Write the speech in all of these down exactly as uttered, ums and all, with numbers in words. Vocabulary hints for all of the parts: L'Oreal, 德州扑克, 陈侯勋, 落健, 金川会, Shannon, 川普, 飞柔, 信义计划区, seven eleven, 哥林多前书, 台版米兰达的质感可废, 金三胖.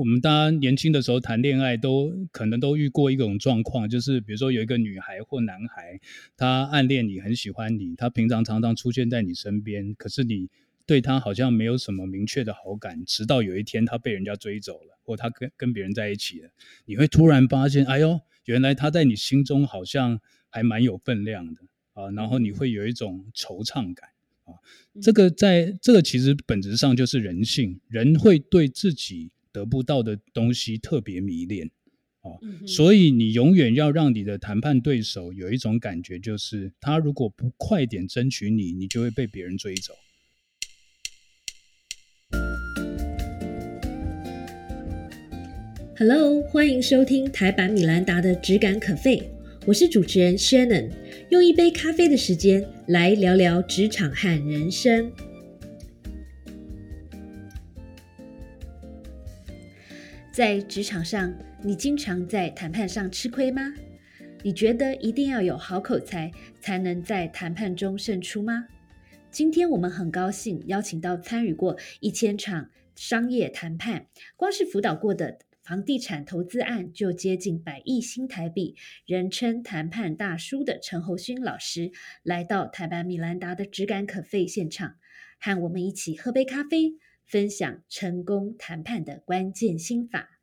我们大家年轻的时候谈恋爱都可能都遇过一种状况，就是比如说有一个女孩或男孩，他暗恋你，很喜欢你，他平常常常出现在你身边，可是你对他好像没有什么明确的好感，直到有一天他被人家追走了，或他跟跟别人在一起了，你会突然发现，哎呦，原来他在你心中好像还蛮有分量的啊，然后你会有一种惆怅感。这个在这个其实本质上就是人性，人会对自己得不到的东西特别迷恋、哦嗯、所以你永远要让你的谈判对手有一种感觉，就是他如果不快点争取你，你就会被别人追走。Hello， 欢迎收听台版米兰达的质感可废，我是主持人 Shannon， 用一杯咖啡的时间来聊聊职场和人生。在职场上，你经常在谈判上吃亏吗？你觉得一定要有好口才才能在谈判中胜出吗？今天我们很高兴邀请到参与过一千场商业谈判，光是辅导过的房地产投资案就接近百亿新台币，人称谈判大叔的陈侯勋老师来到台版米兰达的质感可废现场，和我们一起喝杯咖啡，分享成功谈判的关键心法。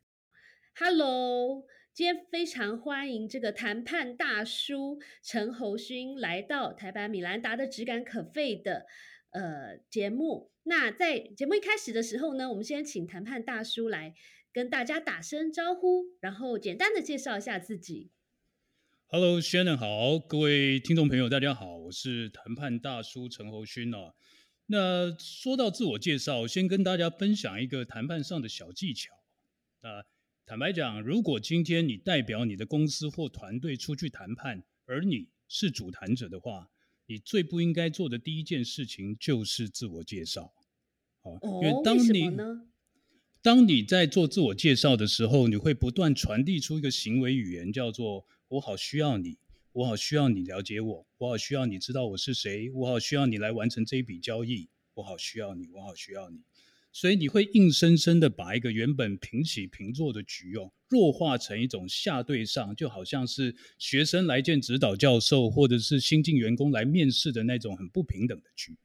Hello， 今天非常欢迎这个谈判大叔陈侯勋来到台版米兰达的质感可废的呃节目。那在节目一开始的时候呢，我们先请谈判大叔来跟大家打声招呼，然后简单的介绍一下自己。 Hello， Shannon 好，各位听众朋友大家好，我是谈判大叔陈侯勋、啊、那说到自我介绍，先跟大家分享一个谈判上的小技巧。那坦白讲，如果今天你代表你的公司或团队出去谈判，而你是主谈者的话，你最不应该做的第一件事情就是自我介绍、哦、因为当你为什么呢？当你在做自我介绍的时候，你会不断传递出一个行为语言，叫做我好需要你，我好需要你了解我，我好需要你知道我是谁，我好需要你来完成这一笔交易，我好需要你，我好需要你。所以你会硬生生的把一个原本平起平坐的局、哦、弱化成一种下对上，就好像是学生来见指导教授，或者是新进员工来面试的那种很不平等的局。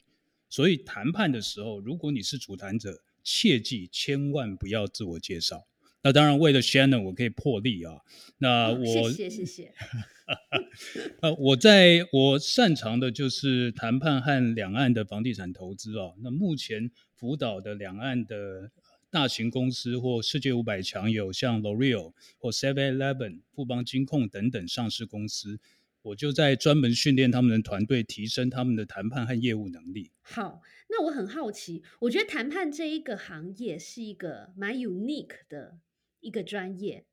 所以谈判的时候，如果你是主谈者，切记千万不要自我介绍。那当然为了 Shannon 我可以破例啊。那我、嗯、谢谢谢谢呃，我在我擅长的就是谈判和两岸的房地产投资啊。那目前辅导的两岸的大型公司或世界五百强有像 L'Oreal 或 seven eleven 富邦金控等等上市公司，我就在专门训练他们的团队，提升他们的谈判和业务能力。好，那我很好奇，我觉得谈判这一个行业是一个蛮 unique 的一个专业。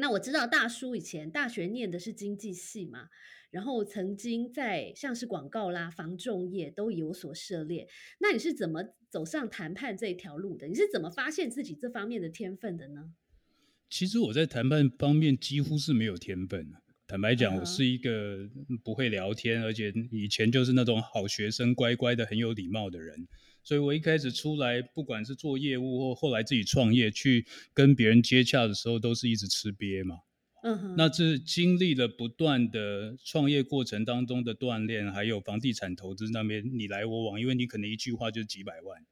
那我知道大叔以前大学念的是经济系嘛，然后曾经在像是广告啦、房仲业都有所涉猎。那你是怎么走上谈判这条路的？你是怎么发现自己这方面的天分的呢？其实我在谈判方面几乎是没有天分的。坦白讲，我是一个不会聊天，而且以前就是那种好学生乖乖的很有礼貌的人，所以我一开始出来不管是做业务或后来自己创业去跟别人接洽的时候，都是一直吃瘪嘛。Uh-huh. 那是经历了不断的创业过程当中的锻炼，还有房地产投资那边你来我往，因为你可能一句话就几百万、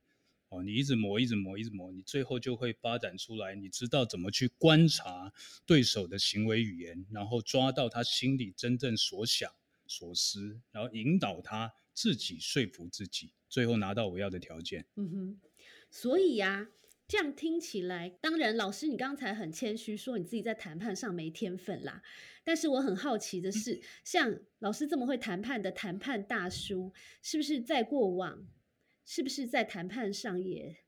哦、你一直磨一直磨一直磨，你最后就会发展出来，你知道怎么去观察对手的行为语言，然后抓到他心里真正所想所思，然后引导他自己说服自己，最后拿到我要的条件。嗯哼，所以啊，这样听起来，当然老师你刚才很谦虚说你自己在谈判上没天分啦，但是我很好奇的是，像老师这么会谈判的谈判大叔，是不是在过往是不是在谈判上也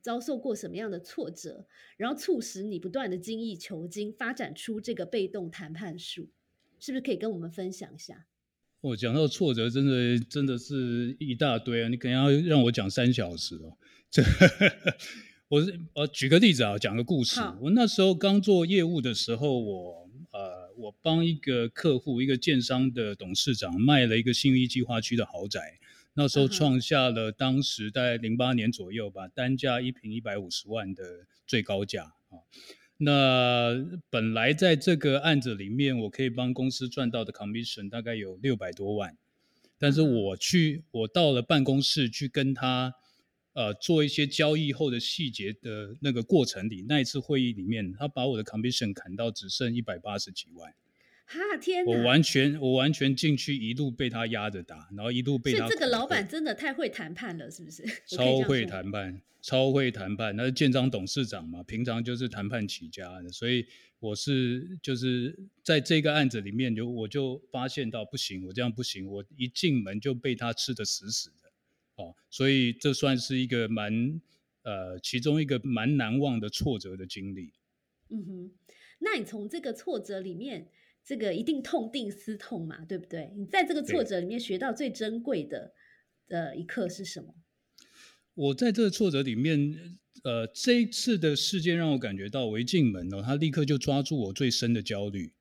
遭受过什么样的挫折，然后促使你不断的精益求精，发展出这个被动谈判术，是不是可以跟我们分享一下？我讲到挫折真的真的是一大堆啊，你可能要让我讲三小时哦。我, 我举个例子啊，讲个故事。我那时候刚做业务的时候，我呃我帮一个客户，一个建商的董事长卖了一个信义计划区的豪宅，那时候创下了当时在零八年左右吧，单价一坪一百五十万的最高价啊。那本来在这个案子里面，我可以帮公司赚到的 commission 大概有六百多万，但是我去，我到了办公室去跟他呃做一些交易后的细节的那个过程里，那一次会议里面，他把我的 commission 砍到只剩一百八十几万。哈天哪！我完全我完全进去一路被他压着打，然后一路被他。所以这个老板真的太会谈判了，是不是？超会谈判，超会谈判。那是建章董事长嘛，平常就是谈判起家的，所以我是就是在这个案子里面，就我就发现到不行，我这样不行，我一进门就被他吃得死死的。哦，所以这算是一个蛮呃其中一个蛮难忘的挫折的经历。嗯哼，那你从这个挫折里面。这个一定痛定思痛嘛，对不对？你在这个挫折里面学到最珍贵的呃一课是什么？我在这个挫折里面，呃，这一次的事件让我感觉到，我一进门哦，他立刻就抓住我最深的焦虑。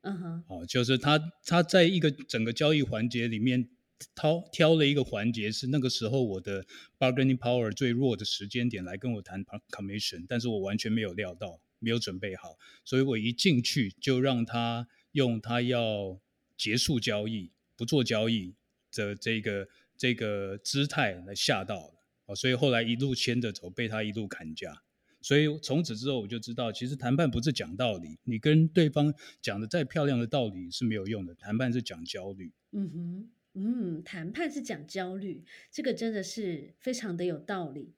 嗯哼，哦，就是他他在一个整个交易环节里面，挑挑了一个环节是那个时候我的 bargaining power 最弱的时间点来跟我谈 commission， 但是我完全没有料到，没有准备好，所以我一进去就让他。用他要结束交易、不做交易的这个这个姿态来吓到了、哦、所以后来一路牵着走，被他一路砍价。所以从此之后我就知道，其实谈判不是讲道理，你跟对方讲的再漂亮的道理是没有用的，谈判是讲焦虑。嗯哼，嗯，谈判是讲焦虑，这个真的是非常的有道理。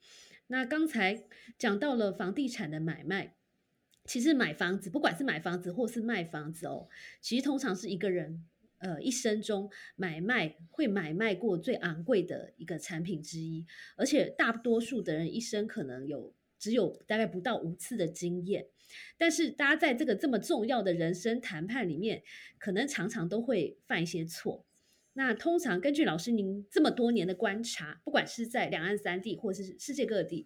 那刚才讲到了房地产的买卖。其实买房子，不管是买房子或是卖房子哦，其实通常是一个人呃一生中买卖会买卖过最昂贵的一个产品之一，而且大多数的人一生可能有只有大概不到五次的经验，但是大家在这个这么重要的人生谈判里面，可能常常都会犯一些错。那通常根据老师您这么多年的观察，不管是在两岸三地或是世界各地，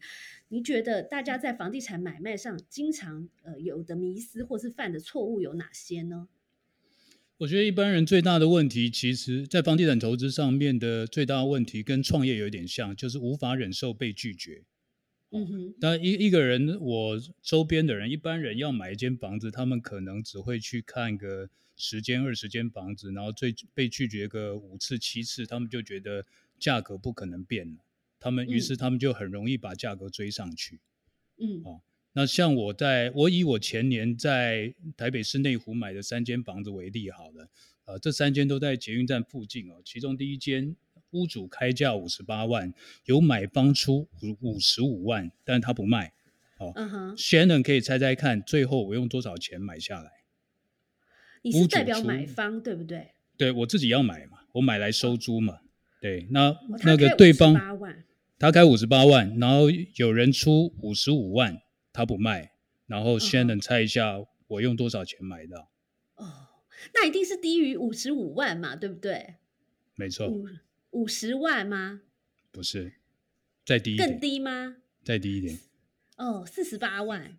您觉得大家在房地产买卖上经常、呃、有的迷思或是犯的错误有哪些呢？我觉得一般人最大的问题，其实在房地产投资上面的最大的问题跟创业有点像，就是无法忍受被拒绝。嗯哼，但一一个人，我周边的人，一般人要买一间房子，他们可能只会去看个十间二十间房子，然后最被拒绝个五次七次，他们就觉得价格不可能变了，他们于是他们就很容易把价格追上去。嗯，哦，那像我在我以我前年在台北市内湖买的三间房子为例好了，呃，这三间都在捷运站附近哦，其中第一间。屋主开价五十八万，由买方出五十五万，但他不卖。哦 uh-huh. ，Shannon 可以猜猜看，最后我用多少钱买下来？你是代表买方对不对？对，我自己要买嘛，我买来收租嘛。对，那、哦、那个对方他开五十八万，然后有人出五十五万，他不卖，然后 Shannon 猜一下我用多少钱买到？哦、uh-huh. oh, ，那一定是低于五十五万嘛，对不对？没错。五十万吗？不是，再低一点。更低吗？再低一点。哦，四十八万。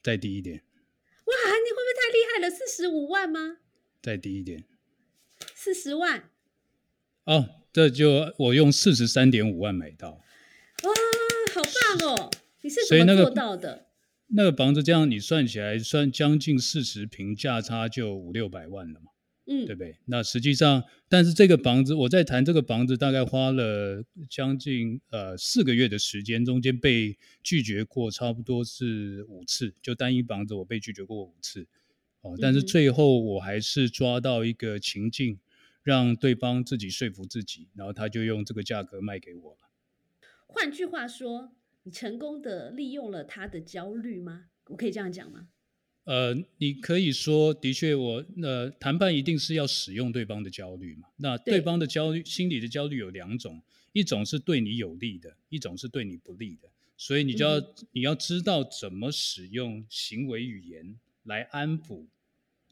再低一点。哇，你会不会太厉害了？四十五万吗？再低一点。四十万。哦，这就我用四十三点五万买到。哇，好棒哦！你是怎么做到的？那个、那个房子这样你算起来，算将近四十平，价差就五六百万了嘛。嗯，对不对？那实际上，但是这个房子，我在谈这个房子，大概花了将近呃四个月的时间，中间被拒绝过差不多是五次，就单一房子我被拒绝过五次，哦，但是最后我还是抓到一个情境，让对方自己说服自己，然后他就用这个价格卖给我了。换句话说，你成功的利用了他的焦虑吗？我可以这样讲吗？呃，你可以说，的确我，我呃，谈判一定是要使用对方的焦虑嘛。那对方的焦虑，心理的焦虑有两种，一种是对你有利的，一种是对你不利的。所以你就要、嗯、你要知道怎么使用行为语言来安抚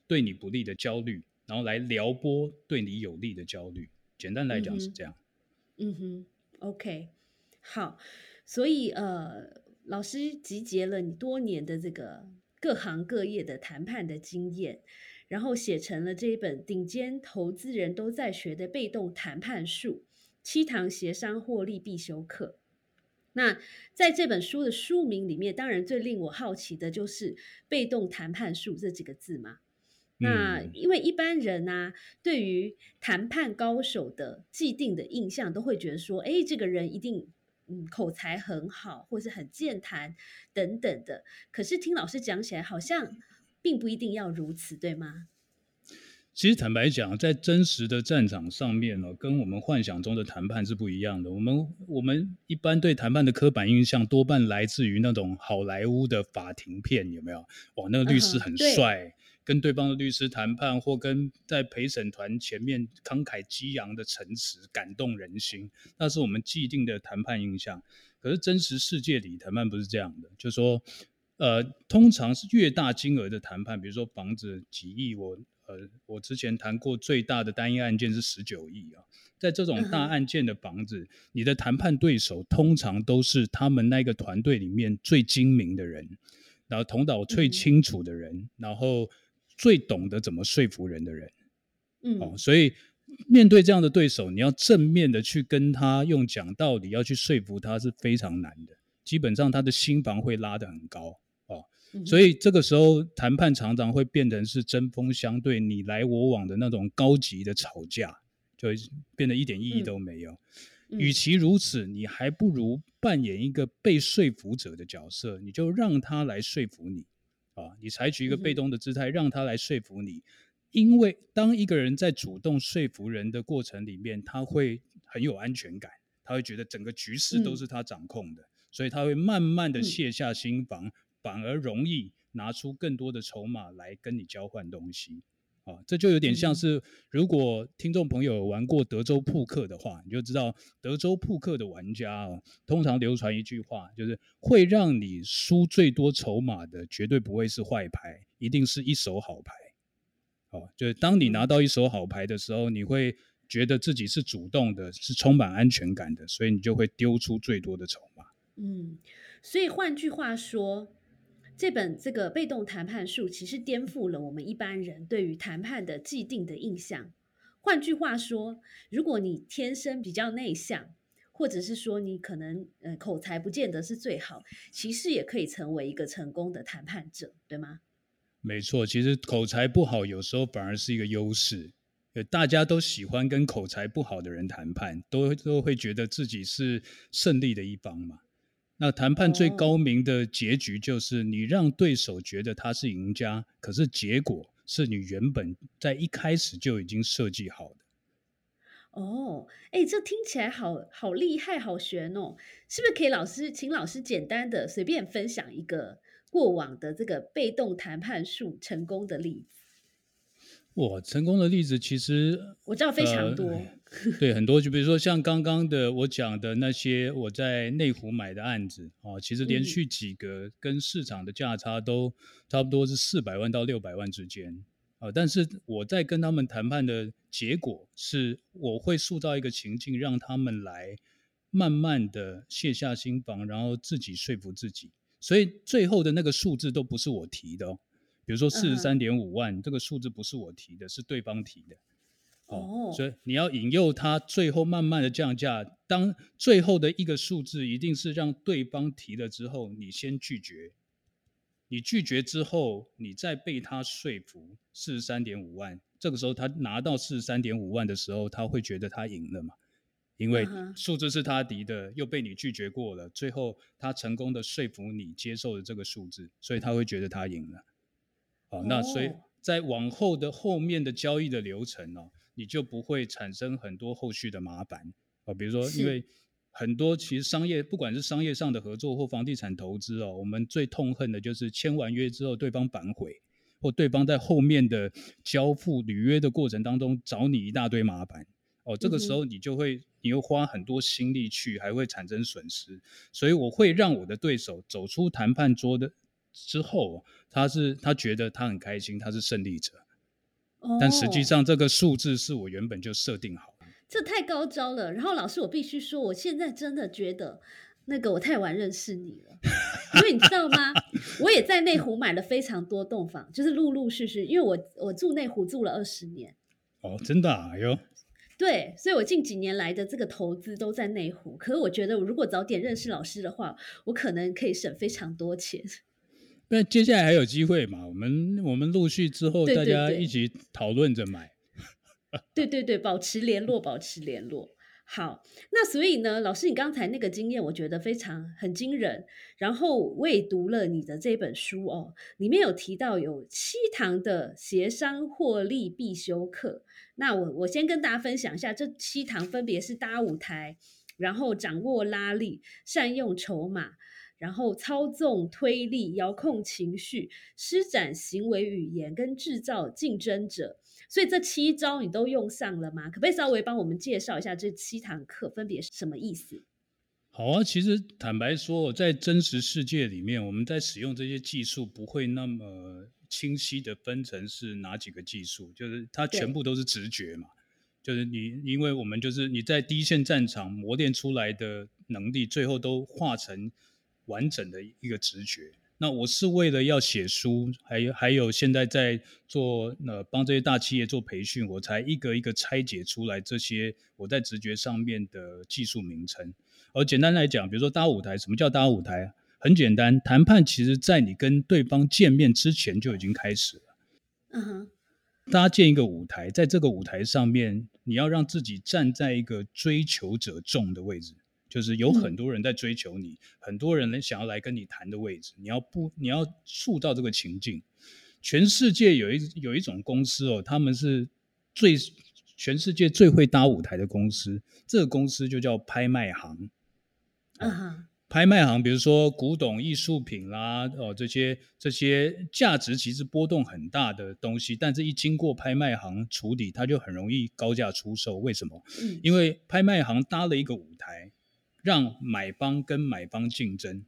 对你不利的焦虑，然后来撩拨对你有利的焦虑。简单来讲是这样。嗯哼， 嗯哼 ，OK， 好。所以呃，老师集结了你多年的这个。各行各业的谈判的经验，然后写成了这一本顶尖投资人都在学的被动谈判术，七堂协商获利必修课。那在这本书的书名里面，当然最令我好奇的就是被动谈判术这几个字嘛。那因为一般人啊，对于谈判高手的既定的印象都会觉得说，哎，这个人一定嗯口才很好，或是很健谈等等的。可是听老师讲起来，好像并不一定要如此，对吗？其实坦白讲，在真实的战场上面、哦、跟我们幻想中的谈判是不一样的。我们我们一般对谈判的刻板印象多半来自于那种好莱坞的法庭片，有没有？哇，那个律师很帅、嗯、跟对方的律师谈判，或跟在陪审团前面慷慨激昂的陈词感动人心，那是我们既定的谈判印象。可是真实世界里谈判不是这样的，就是说呃，通常是越大金额的谈判，比如说房子几亿，我呃，我之前谈过最大的单一案件是十九亿啊。在这种大案件的房子、嗯、你的谈判对手通常都是他们那个团队里面最精明的人，然后头脑最清楚的人、嗯、然后最懂得怎么说服人的人、嗯哦、所以面对这样的对手，你要正面的去跟他用讲道理要去说服他是非常难的，基本上他的心防会拉得很高哦，所以这个时候谈判常常会变成是针锋相对，你来我往的那种高级的吵架，就变得一点意义都没有、嗯嗯、与其如此，你还不如扮演一个被说服者的角色，你就让他来说服你、啊、你采取一个被动的姿态、嗯、让他来说服你。因为当一个人在主动说服人的过程里面，他会很有安全感，他会觉得整个局势都是他掌控的、嗯、所以他会慢慢的卸下心防、嗯，反而容易拿出更多的筹码来跟你交换东西、啊、这就有点像是，如果听众朋友玩过德州扑克的话，你就知道德州扑克的玩家、哦、通常流传一句话，就是会让你输最多筹码的绝对不会是坏牌，一定是一手好牌、啊、就是当你拿到一手好牌的时候，你会觉得自己是主动的，是充满安全感的，所以你就会丢出最多的筹码。嗯，所以换句话说，这本这个被动谈判术其实颠覆了我们一般人对于谈判的既定的印象。换句话说，如果你天生比较内向，或者是说你可能、呃、口才不见得是最好，其实也可以成为一个成功的谈判者，对吗？没错，其实口才不好有时候反而是一个优势。大家都喜欢跟口才不好的人谈判， 都, 都会觉得自己是胜利的一方嘛。那谈判最高明的结局就是你让对手觉得他是赢家，可是结果是你原本在一开始就已经设计好的。哦，哎，这听起来好好厉害，好玄哦！是不是可以老师请老师简单的随便分享一个过往的这个被动谈判术成功的例子？哇，成功的例子其实我知道非常多、呃、对，很多，就比如说像刚刚的我讲的那些我在内湖买的案子、哦、其实连续几个跟市场的价差都差不多是四百万到六百万之间、哦、但是我在跟他们谈判的结果是，我会塑造一个情境让他们来慢慢的卸下心防，然后自己说服自己，所以最后的那个数字都不是我提的哦。比如说 四十三点五万、uh-huh. 这个数字不是我提的，是对方提的、哦 oh. 所以你要引诱他最后慢慢的降价，当最后的一个数字一定是让对方提了之后你先拒绝，你拒绝之后你再被他说服 四十三点五万，这个时候他拿到 四十三点五万的时候，他会觉得他赢了嘛，因为数字是他提的，又被你拒绝过了，最后他成功的说服你接受了这个数字，所以他会觉得他赢了。哦、那所以在往后的后面的交易的流程、哦、你就不会产生很多后续的麻烦、哦、比如说因为很多其实商业，不管是商业上的合作或房地产投资、哦、我们最痛恨的就是签完约之后对方反悔，或对方在后面的交付履约的过程当中找你一大堆麻烦、哦、这个时候你就会你又花很多心力去，还会产生损失，所以我会让我的对手走出谈判桌的之后，他是他觉得他很开心，他是胜利者、哦、但实际上这个数字是我原本就设定好了。这太高招了。然后老师我必须说，我现在真的觉得那个我太晚认识你了因为你知道吗，我也在内湖买了非常多栋房，就是陆陆续续，因为我我住内湖住了二十年。哦，真的啊？哎呦，对，所以我近几年来的这个投资都在内湖，可是我觉得我如果早点认识老师的话，我可能可以省非常多钱。那接下来还有机会嘛，我们我们陆续之后大家一起讨论着买。对对对，保持联络，保持联络。好，那所以呢，老师你刚才那个经验我觉得非常很惊人，然后我也读了你的这本书哦，里面有提到有七堂的协商获利必修课，那我我先跟大家分享一下，这七堂分别是搭舞台，然后掌握拉力，善用筹码，然后操纵推力，遥控情绪，施展行为语言跟制造竞争者。所以这七招你都用上了吗？可不可以稍微帮我们介绍一下这七堂课分别是什么意思？好啊，其实坦白说，在真实世界里面，我们在使用这些技术不会那么清晰的分成是哪几个技术，就是它全部都是直觉嘛。就是你，因为我们就是你在第一线战场磨练出来的能力，最后都化成完整的一个直觉。那我是为了要写书，还有还有现在在做呃帮这些大企业做培训，我才一个一个拆解出来这些我在直觉上面的技术名称。而简单来讲，比如说搭舞台，什么叫搭舞台？很简单，谈判其实在你跟对方见面之前就已经开始了。嗯哼，搭建一个舞台，在这个舞台上面，你要让自己站在一个追求者众的位置。就是有很多人在追求你、嗯、很多人想要来跟你谈的位置，你要不你要塑造这个情境。全世界有一有一种公司哦，他们是最全世界最会搭舞台的公司，这个公司就叫拍卖行、哦啊、拍卖行比如说古董艺术品啦、哦、这些这些价值其实波动很大的东西，但是一经过拍卖行处理，它就很容易高价出售。为什么、嗯、因为拍卖行搭了一个舞台让买方跟买方竞争。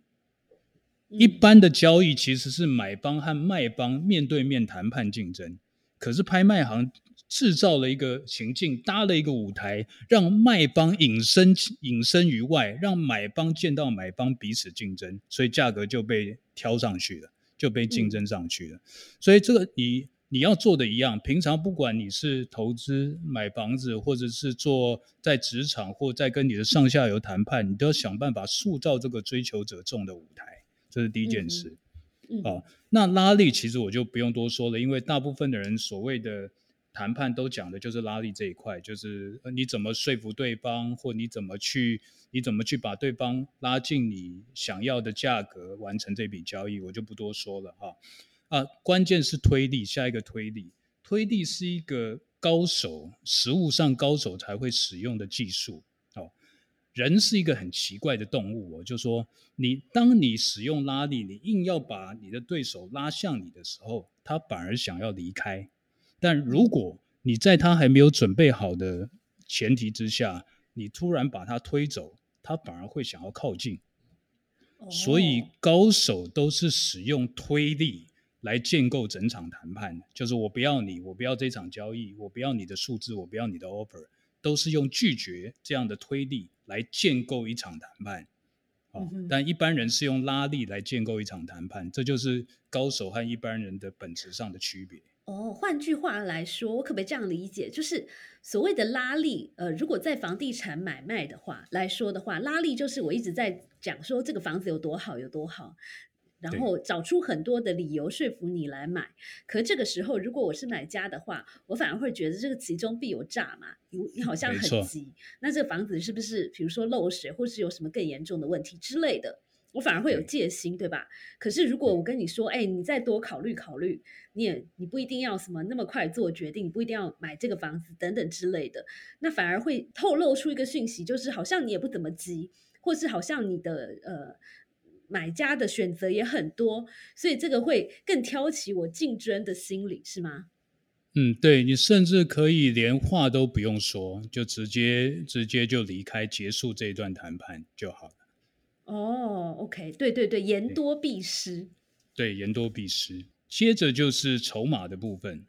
一般的交易其实是买方和卖方面对面谈判竞争，可是拍卖行制造了一个情境，搭了一个舞台，让卖方隐身隐身于外，让买方见到买方彼此竞争，所以价格就被挑上去了，就被竞争上去了、嗯、所以这个你你要做的一样，平常不管你是投资买房子，或者是做在职场或在跟你的上下游谈判，你都要想办法塑造这个追求者众的舞台，这是第一件事、嗯嗯哦、那拉力其实我就不用多说了，因为大部分的人所谓的谈判都讲的就是拉力这一块，就是你怎么说服对方，或你怎么去你怎么去把对方拉进你想要的价格，完成这笔交易，我就不多说了啊、哦啊，关键是推力，下一个推力，推力是一个高手，实务上高手才会使用的技术、哦、人是一个很奇怪的动物、哦、就是说你当你使用拉力，你硬要把你的对手拉向你的时候，他反而想要离开，但如果你在他还没有准备好的前提之下，你突然把他推走，他反而会想要靠近、哦、所以高手都是使用推力来建构整场谈判，就是我不要你，我不要这场交易，我不要你的数字，我不要你的 offer， 都是用拒绝这样的推力来建构一场谈判、哦嗯、但一般人是用拉力来建构一场谈判，这就是高手和一般人的本质上的区别。哦，换句话来说，我可不可以这样理解，就是所谓的拉力，呃，如果在房地产买卖的话来说的话，拉力就是我一直在讲说这个房子有多好有多好，然后找出很多的理由说服你来买，可这个时候如果我是买家的话，我反而会觉得这个其中必有诈嘛，你好像很急，那这个房子是不是比如说漏水，或是有什么更严重的问题之类的，我反而会有戒心， 对, 对吧？可是如果我跟你说，哎，你再多考虑考虑，你也你不一定要什么那么快做决定，你不一定要买这个房子等等之类的，那反而会透露出一个讯息，就是好像你也不怎么急，或是好像你的呃。买家的选择也很多，所以这个会更挑起我竞争的心理，是吗？嗯，对，你甚至可以连话都不用说，就直接直接就离开，结束这一段谈判就好了。哦 ，OK， 对对对，言多必失。对，言多必失。接着就是筹码的部分。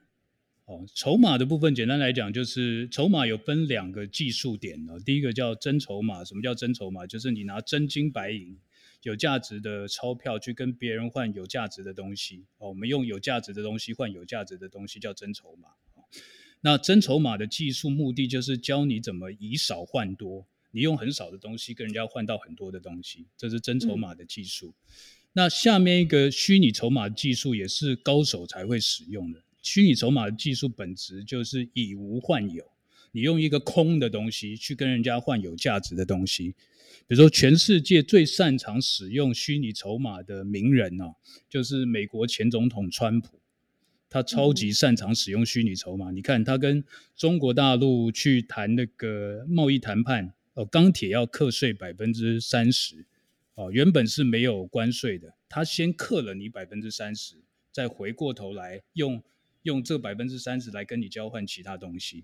哦，筹码的部分简单来讲，就是筹码有分两个技术点哦。第一个叫真筹码，什么叫真筹码？就是你拿真金白银。有价值的钞票去跟别人换有价值的东西、哦、我们用有价值的东西换有价值的东西叫真筹码、哦、那真筹码的技术目的就是教你怎么以少换多，你用很少的东西跟人家换到很多的东西，这是真筹码的技术。嗯、那下面一个虚拟筹码技术也是高手才会使用的。虚拟筹码的技术本质就是以无换有，你用一个空的东西去跟人家换有价值的东西。比如说全世界最擅长使用虚拟筹码的名人、啊、就是美国前总统川普，他超级擅长使用虚拟筹码、嗯、你看他跟中国大陆去谈那个贸易谈判、呃、钢铁要课税 百分之三十、呃、原本是没有关税的，他先课了你 百分之三十， 再回过头来用用这 百分之三十 来跟你交换其他东西。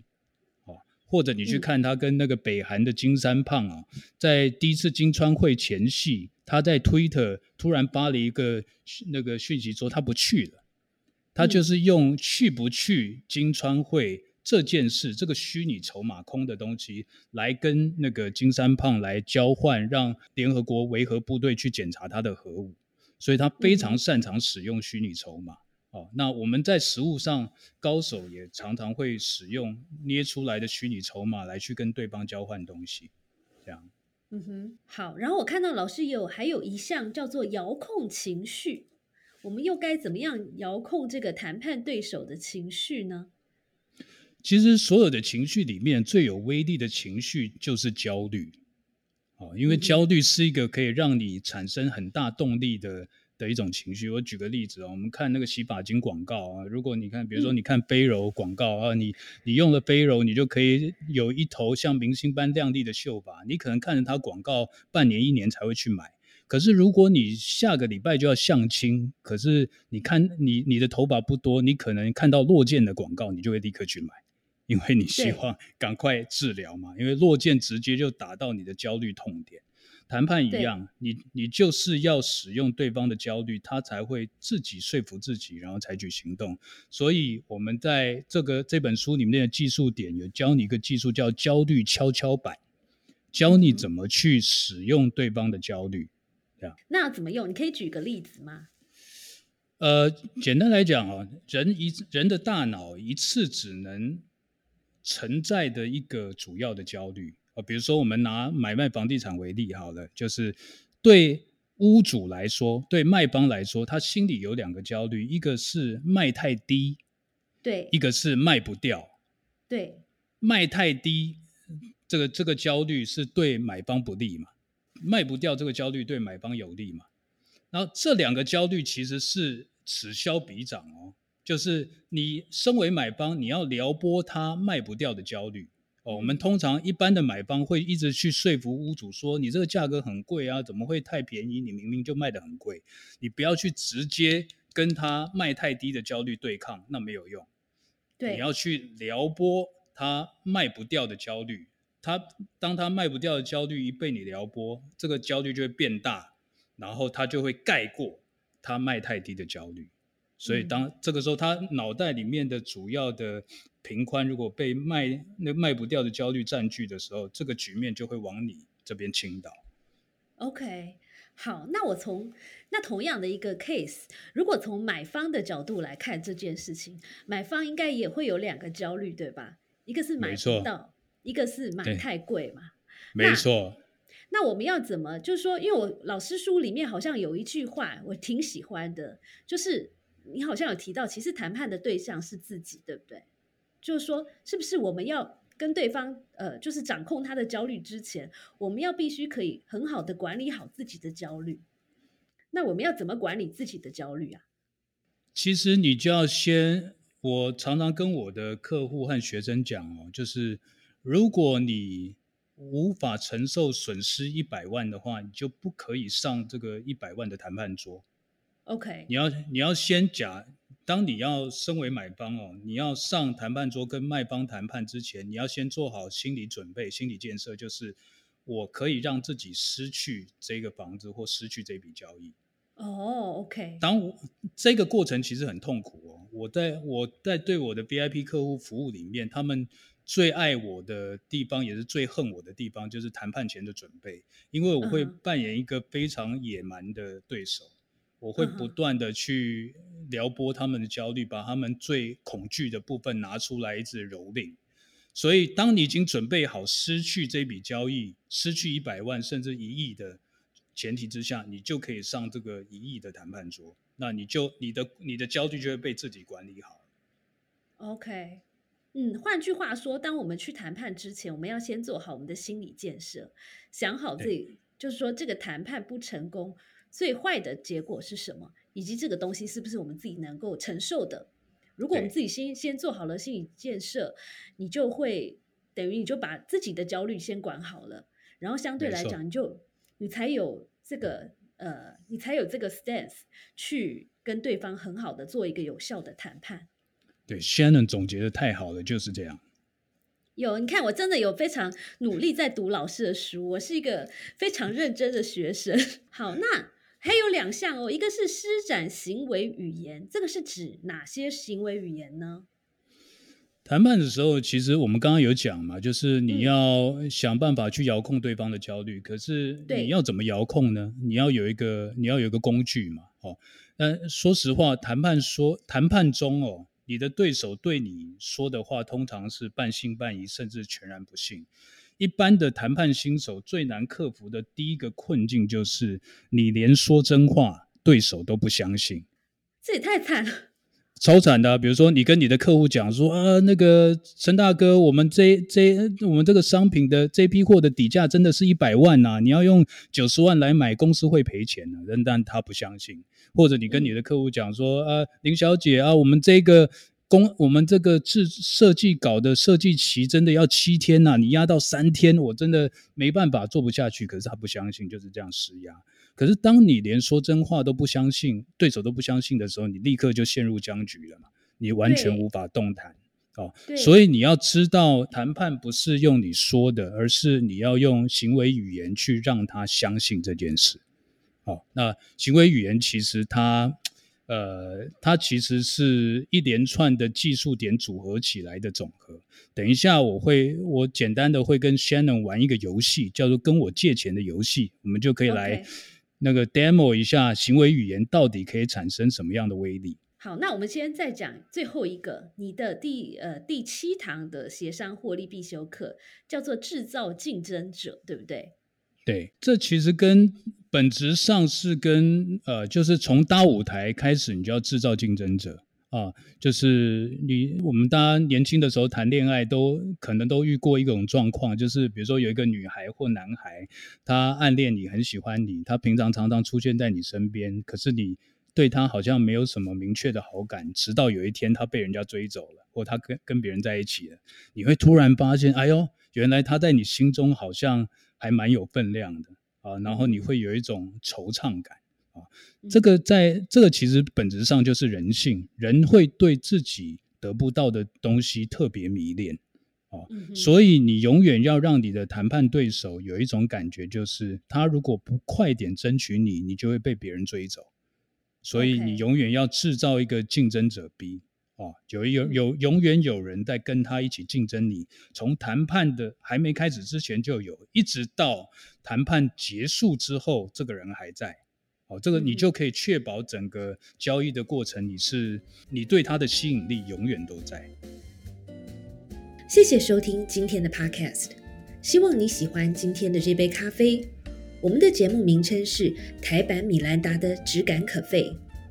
或者你去看他跟那个北韩的金三胖啊，在第一次金川会前夕，他在 Twitter 突然发了一个那个讯息说他不去了，他就是用去不去金川会这件事，这个虚拟筹码空的东西来跟那个金三胖来交换，让联合国维和部队去检查他的核武，所以他非常擅长使用虚拟筹码。哦、那我们在实务上高手也常常会使用捏出来的虚拟筹码来去跟对方交换东西，这样。嗯哼，好，然后我看到老师有还有一项叫做遥控情绪，我们又该怎么样遥控这个谈判对手的情绪呢？其实所有的情绪里面最有威力的情绪就是焦虑、哦、因为焦虑是一个可以让你产生很大动力的的一种情绪。我举个例子、哦、我们看那个洗发精广告啊，如果你看比如说你看飞柔广告啊，你你用了飞柔你就可以有一头像明星般亮丽的秀发，你可能看着它广告半年一年才会去买。可是如果你下个礼拜就要相亲，可是你看你你的头发不多，你可能看到落健的广告你就会立刻去买，因为你希望赶快治疗嘛，因为落健直接就打到你的焦虑痛点。谈判一样，你你就是要使用对方的焦虑，他才会自己说服自己，然后采取行动。所以我们在这个这本书里面的技术点有教你一个技术叫焦虑跷跷板，教你怎么去使用对方的焦虑。这样那怎么用？你可以举个例子吗？呃，简单来讲、哦、人, 一人的大脑一次只能承载的一个主要的焦虑。比如说我们拿买卖房地产为例好了，就是对屋主来说，对卖方来说，他心里有两个焦虑，一个是卖太低，对，一个是卖不掉。对，卖太低这个这个焦虑是对买方不利嘛，卖不掉这个焦虑对买方有利嘛。然后这两个焦虑其实是此消彼长哦，就是你身为买方，你要撩拨他卖不掉的焦虑。哦、我们通常一般的买方会一直去说服屋主说你这个价格很贵啊，怎么会太便宜，你明明就卖得很贵，你不要去直接跟他卖太低的焦虑对抗，那没有用。对，你要去撩拨他卖不掉的焦虑，他当他卖不掉的焦虑一被你撩拨，这个焦虑就会变大，然后他就会盖过他卖太低的焦虑。所以当这个时候他脑袋里面的主要的频宽如果被 卖, 那卖不掉的焦虑占据的时候，这个局面就会往你这边倾倒。 OK， 好，那我从那同样的一个 case， 如果从买方的角度来看这件事情，买方应该也会有两个焦虑对吧？一个是买不到，一个是买太贵嘛。没错。那我们要怎么就是说，因为我老师书里面好像有一句话我挺喜欢的，就是你好像有提到其实谈判的对象是自己对不对？就是说是不是我们要跟对方呃，就是掌控他的焦虑之前，我们要必须可以很好的管理好自己的焦虑。那我们要怎么管理自己的焦虑啊？其实你就要先，我常常跟我的客户和学生讲哦，就是如果你无法承受损失一百万的话，你就不可以上这个一百万的谈判桌。Okay. 你要你要先假，当你要身为买方哦，你要上谈判桌跟卖方谈判之前，你要先做好心理准备、心理建设，就是我可以让自己失去这个房子或失去这笔交易。哦、oh, OK。当我这个过程其实很痛苦哦，我在我在对我的 V I P 客户服务里面，他们最爱我的地方也是最恨我的地方，就是谈判前的准备，因为我会扮演一个非常野蛮的对手。Uh-huh. 我会不断的去撩拨他们的焦虑，把他们最恐惧的部分拿出来一直蹂躏。所以当你已经准备好失去这笔交易，失去一百万甚至一亿的前提之下，你就可以上这个一亿的谈判桌，那你就你的你的焦虑就会被自己管理好。 OK， 嗯，换句话说，当我们去谈判之前，我们要先做好我们的心理建设，想好自己，就是说这个谈判不成功最坏的结果是什么，以及这个东西是不是我们自己能够承受的。如果我们自己先先做好了心理建设，你就会等于你就把自己的焦虑先管好了，然后相对来讲，你就你才有这个呃，你才有这个 stance 去跟对方很好的做一个有效的谈判。对 ，Shannon 总结的太好了，就是这样。有，你看我真的有非常努力在读老师的书，我是一个非常认真的学生。好，那还有两项哦，一个是施展行为语言，这个是指哪些行为语言呢？谈判的时候，其实我们刚刚有讲嘛，就是你要想办法去遥控对方的焦虑，嗯、可是你要怎么遥控呢？你要有一个，你要有一个工具嘛，哦。那说实话，谈判说谈判中哦，你的对手对你说的话，通常是半信半疑，甚至全然不信。一般的谈判新手最难克服的第一个困境就是你连说真话对手都不相信。这也太惨了。超惨的啊，比如说你跟你的客户讲说啊，那个陈大哥，我们这这我们这个商品的这批货的底价真的是一百万啊，你要用九十万来买，公司会赔钱啊，但他不相信。或者你跟你的客户讲说啊，林小姐啊，我们这个我们这个设计稿的设计期真的要七天啊，你压到三天我真的没办法做不下去，可是他不相信，就是这样施压。可是当你连说真话都不相信，对手都不相信的时候，你立刻就陷入僵局了嘛，你完全无法动弹、哦、所以你要知道谈判不是用你说的，而是你要用行为语言去让他相信这件事、哦、那行为语言其实它呃，它其实是一连串的技术点组合起来的总和。等一下我会我简单的会跟 Shannon 玩一个游戏，叫做跟我借钱的游戏，我们就可以来那个 demo 一下行为语言到底可以产生什么样的威力。好，那我们先再讲最后一个，你的 第,、呃、第七堂的协商获利必修课叫做制造竞争者，对不对？对，这其实跟本质上是跟呃，就是从搭舞台开始，你就要制造竞争者啊。就是你我们大家年轻的时候谈恋爱都可能都遇过一种状况，就是比如说有一个女孩或男孩，他暗恋你，很喜欢你，他平常常常出现在你身边，可是你对他好像没有什么明确的好感，直到有一天他被人家追走了，或他跟跟别人在一起了，你会突然发现，哎呦，原来他在你心中好像还蛮有分量的啊，然后你会有一种惆怅感啊。这个在这个其实本质上就是人性，人会对自己得不到的东西特别迷恋啊，所以你永远要让你的谈判对手有一种感觉，就是他如果不快点争取你，你就会被别人追走。所以你永远要制造一个竞争者 B。哦、有有有永远有人在跟他一起竞争你，从谈判的还没开始之前就有，一直到谈判结束之后这个人还在、哦、这个你就可以确保整个交易的过程你是你对他的吸引力永远都在。谢谢收听今天的 podcast， 希望你喜欢今天的这杯咖啡。我们的节目名称是台版米兰达的质感可废，